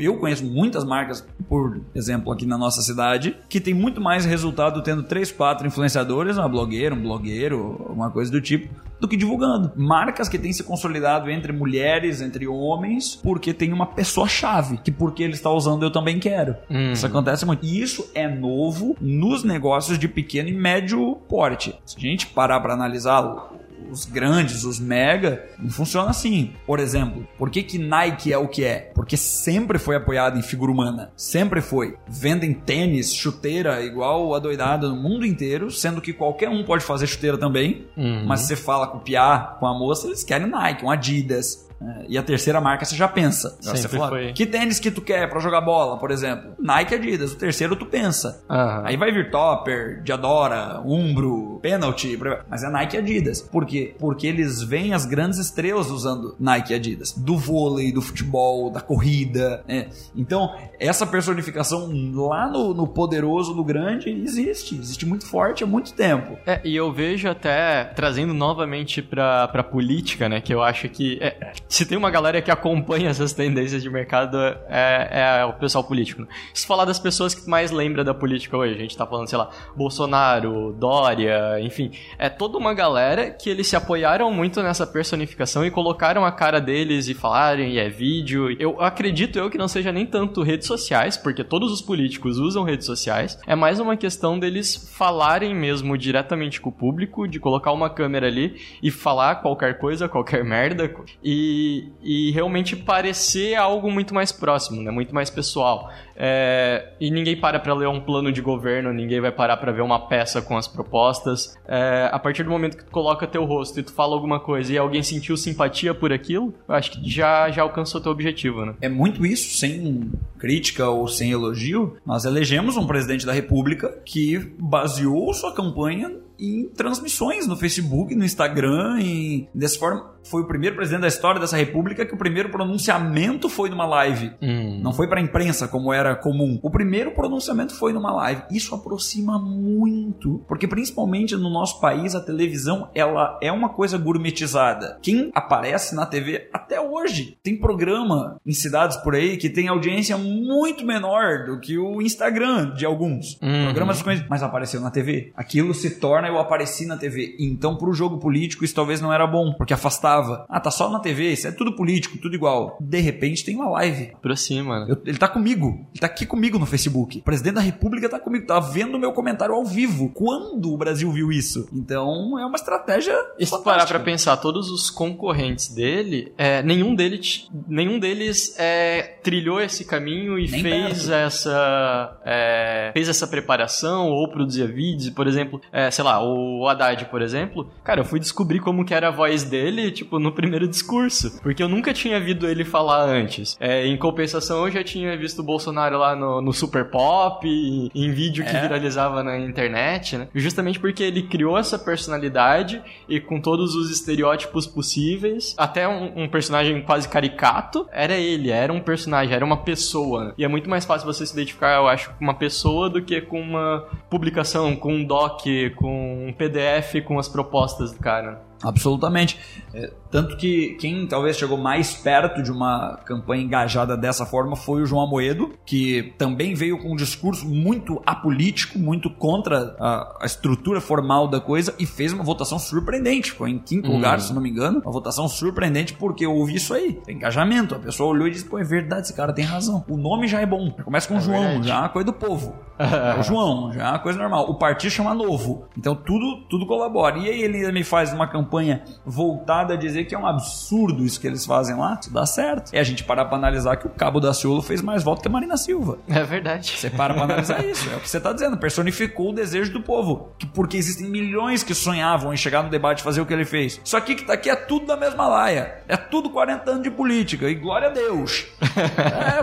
Eu conheço muitas marcas, por exemplo, aqui na nossa cidade, que tem muito mais resultado tendo três, quatro influenciadores, uma blogueira, um blogueiro, alguma coisa do tipo, do que divulgando. Marcas que têm se consolidado entre mulheres, entre homens, porque tem uma pessoa-chave, que porque ele está usando eu também quero. Hum. Isso acontece muito. E isso é novo nos negócios de pequeno e médio porte. Se a gente parar para analisar os grandes, os mega, não funciona assim. Por exemplo, por que que Nike é o que é? Porque sempre foi apoiada em figura humana. Sempre foi. Vendem tênis, chuteira, igual a doidada no mundo inteiro, sendo que qualquer um pode fazer chuteira também, uhum. Mas se você fala copiar com a moça, eles querem Nike, um Adidas. É, e a terceira marca você já pensa. Já você fala, foi. Que tênis que tu quer pra jogar bola, por exemplo? Nike, Adidas. O terceiro tu pensa. Uhum. Aí vai vir Topper, Diadora, Umbro, Penalty. Mas é Nike e Adidas. Por quê? Porque eles veem as grandes estrelas usando Nike e Adidas. Do vôlei, do futebol, da corrida. Né? Então, essa personificação lá no, no poderoso, no grande, existe. Existe muito forte há muito tempo. É, e eu vejo até, trazendo novamente pra, pra política, né? Que eu acho que... É, se tem uma galera que acompanha essas tendências de mercado, é, é o pessoal político. Se falar das pessoas que mais lembra da política hoje, a gente tá falando, sei lá, Bolsonaro, Dória, enfim, é toda uma galera que eles se apoiaram muito nessa personificação e colocaram a cara deles e falaram, e é vídeo. Eu acredito eu que não seja nem tanto redes sociais, porque todos os políticos usam redes sociais, é mais uma questão deles falarem mesmo diretamente com o público, de colocar uma câmera ali e falar qualquer coisa, qualquer merda, e E, e realmente parecer algo muito mais próximo, né? Muito mais pessoal. É, e ninguém para pra ler um plano de governo, ninguém vai parar pra ver uma peça com as propostas. É, a partir do momento que tu coloca teu rosto e tu fala alguma coisa e alguém sentiu simpatia por aquilo, acho que já, já alcançou teu objetivo, né? É muito isso, sem crítica ou sem elogio. Nós elegemos um presidente da República que baseou sua campanha em transmissões no Facebook, no Instagram, e dessa forma foi o primeiro presidente da história dessa república que o primeiro pronunciamento foi numa live. Hum. Não foi pra imprensa, como era comum. O primeiro pronunciamento foi numa live. Isso aproxima muito, porque principalmente no nosso país a televisão, ela é uma coisa gourmetizada. Quem aparece na T V até hoje, tem programa em cidades por aí que tem audiência muito menor do que o Instagram de alguns. Hum. Programas, mas apareceu na T V. Aquilo se torna eu apareci na T V. Então, pro jogo político, isso talvez não era bom, porque afastava. Ah, tá só na T V, isso é tudo político, tudo igual. De repente, tem uma live. Por cima, né? Eu, ele tá comigo. Ele tá aqui comigo no Facebook. O presidente da República tá comigo, tá vendo o meu comentário ao vivo. Quando o Brasil viu isso? Então, é uma estratégia fantástica. E se parar pra pensar, todos os concorrentes dele, é, nenhum, dele nenhum deles é, trilhou esse caminho e Nem fez perto. essa é, fez essa preparação ou produzia vídeos, por exemplo, é, sei lá, o Haddad, por exemplo, cara, eu fui descobrir como que era a voz dele, tipo, no primeiro discurso, porque eu nunca tinha visto ele falar antes. É, em compensação, eu já tinha visto o Bolsonaro lá no, no Super Pop, em, em vídeo que é. viralizava na internet, né? Justamente porque ele criou essa personalidade e com todos os estereótipos possíveis, até um, um personagem quase caricato, era ele, era um personagem, era uma pessoa, né? E é muito mais fácil você se identificar, eu acho, com uma pessoa do que com uma publicação, com um doc, com um P D F com as propostas do cara. Absolutamente. É, tanto que quem talvez chegou mais perto de uma campanha engajada dessa forma foi o João Amoedo, que também veio com um discurso muito apolítico, muito contra a, a estrutura formal da coisa e fez uma votação surpreendente. Foi em quinto hum. lugar, se não me engano. Uma votação surpreendente porque eu ouvi isso aí. Engajamento. A pessoa olhou e disse, pô, é verdade, esse cara tem razão. O nome já é bom. Começa com é João, verdade. Já é uma coisa do povo. É o João, já é uma coisa normal. O partido chama Novo. Então tudo, tudo colabora. E aí ele me faz uma campanha campanha voltada a dizer que é um absurdo isso que eles fazem lá, isso dá certo. É a gente parar pra analisar que o Cabo Daciolo fez mais voto que a Marina Silva. É verdade. Você para pra analisar isso, é o que você tá dizendo, personificou o desejo do povo, que porque existem milhões que sonhavam em chegar no debate e fazer o que ele fez. Isso aqui que tá aqui é tudo da mesma laia, é tudo quarenta anos de política, e glória a Deus.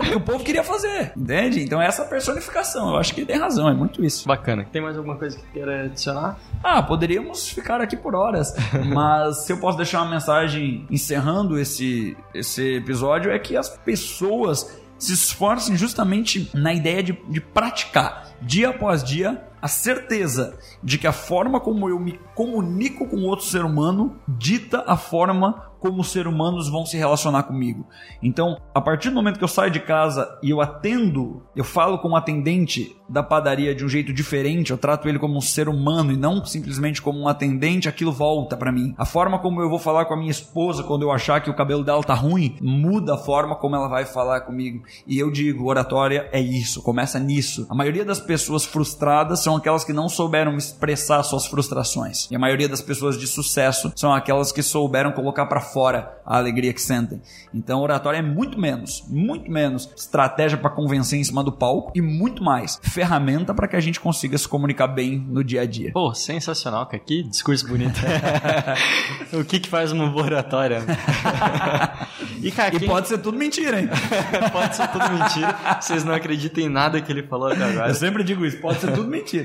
É o que o povo queria fazer, entende? Então é essa personificação, eu acho que tem razão, é muito isso. Bacana. Tem mais alguma coisa que queira adicionar? Ah, poderíamos ficar aqui por horas. Mas se eu posso deixar uma mensagem encerrando esse, esse episódio, é que as pessoas se esforcem justamente na ideia de, de praticar dia após dia a certeza de que a forma como eu me comunico com outro ser humano dita a forma como os seres humanos vão se relacionar comigo. Então, a partir do momento que eu saio de casa e eu atendo, eu falo com o atendente da padaria de um jeito diferente, eu trato ele como um ser humano e não simplesmente como um atendente, aquilo volta pra mim. A forma como eu vou falar com a minha esposa quando eu achar que o cabelo dela tá ruim, muda a forma como ela vai falar comigo. E eu digo, oratória é isso, começa nisso. A maioria das pessoas frustradas são aquelas que não souberam expressar suas frustrações. E a maioria das pessoas de sucesso são aquelas que souberam colocar para fora a alegria que sentem. Então, oratória é muito menos, muito menos estratégia para convencer em cima do palco e muito mais ferramenta para que a gente consiga se comunicar bem no dia a dia. Pô, sensacional, cara. Que discurso bonito. O que que faz uma boa oratória? E, cara, e quem... pode ser tudo mentira, hein? Pode ser tudo mentira. Vocês não acreditam em nada que ele falou até agora. Eu sempre digo isso, pode ser tudo mentira.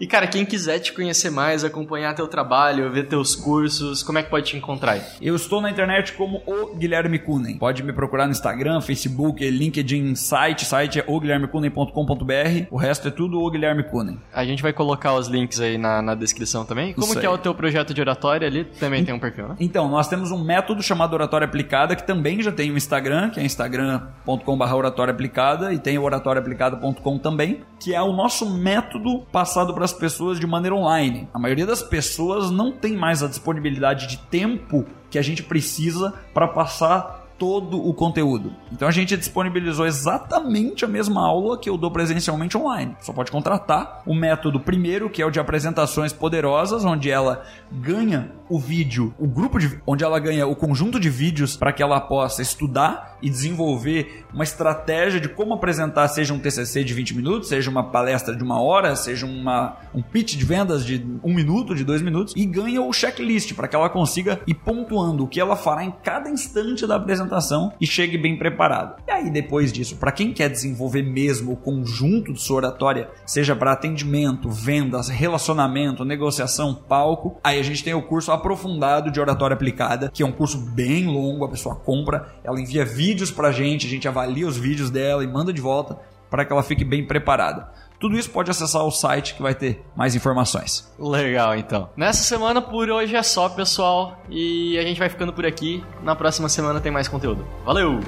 E, cara, quem quiser te conhecer mais, acompanhar teu trabalho, ver teus cursos, como é que pode te encontrar aí? Eu estou na internet como o Guilherme Cunha. Pode me procurar no Instagram, Facebook, LinkedIn, site. Site é o guilherme cunha ponto com ponto b r. O resto é tudo o Guilherme Cunha. A gente vai colocar os links aí na, na descrição também. Como Isso que aí. É o teu projeto de oratória ali? Também e, tem um perfil, né? Então, nós temos um método chamado Oratória Aplicada, que também já tem o Instagram, que é instagram ponto com barra oratória aplicada, e tem o oratória aplicada ponto com também, que é o nosso método passado para as pessoas de maneira online. A maioria das pessoas não tem mais a disponibilidade de tempo que a gente precisa para passar todo o conteúdo. Então a gente disponibilizou exatamente a mesma aula que eu dou presencialmente online. Só pode contratar o método primeiro, que é o de apresentações poderosas, onde ela ganha o vídeo, o grupo de, onde ela ganha o conjunto de vídeos para que ela possa estudar e desenvolver uma estratégia de como apresentar, seja um T C C de vinte minutos, seja uma palestra de uma hora, seja uma, um pitch de vendas de um minuto, de dois minutos, e ganha o checklist para que ela consiga ir pontuando o que ela fará em cada instante da apresentação e chegue bem preparado. E aí, depois disso, para quem quer desenvolver mesmo o conjunto de sua oratória, seja para atendimento, vendas, relacionamento, negociação, palco, aí a gente tem o curso aprofundado de oratória aplicada, que é um curso bem longo, a pessoa compra, ela envia vídeos para a gente, a gente avalia os vídeos dela e manda de volta para que ela fique bem preparada. Tudo isso pode acessar o site que vai ter mais informações. Legal, então. Nessa semana por hoje é só, pessoal. E a gente vai ficando por aqui. Na próxima semana tem mais conteúdo. Valeu!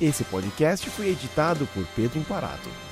Esse podcast foi editado por Pedro Imparato.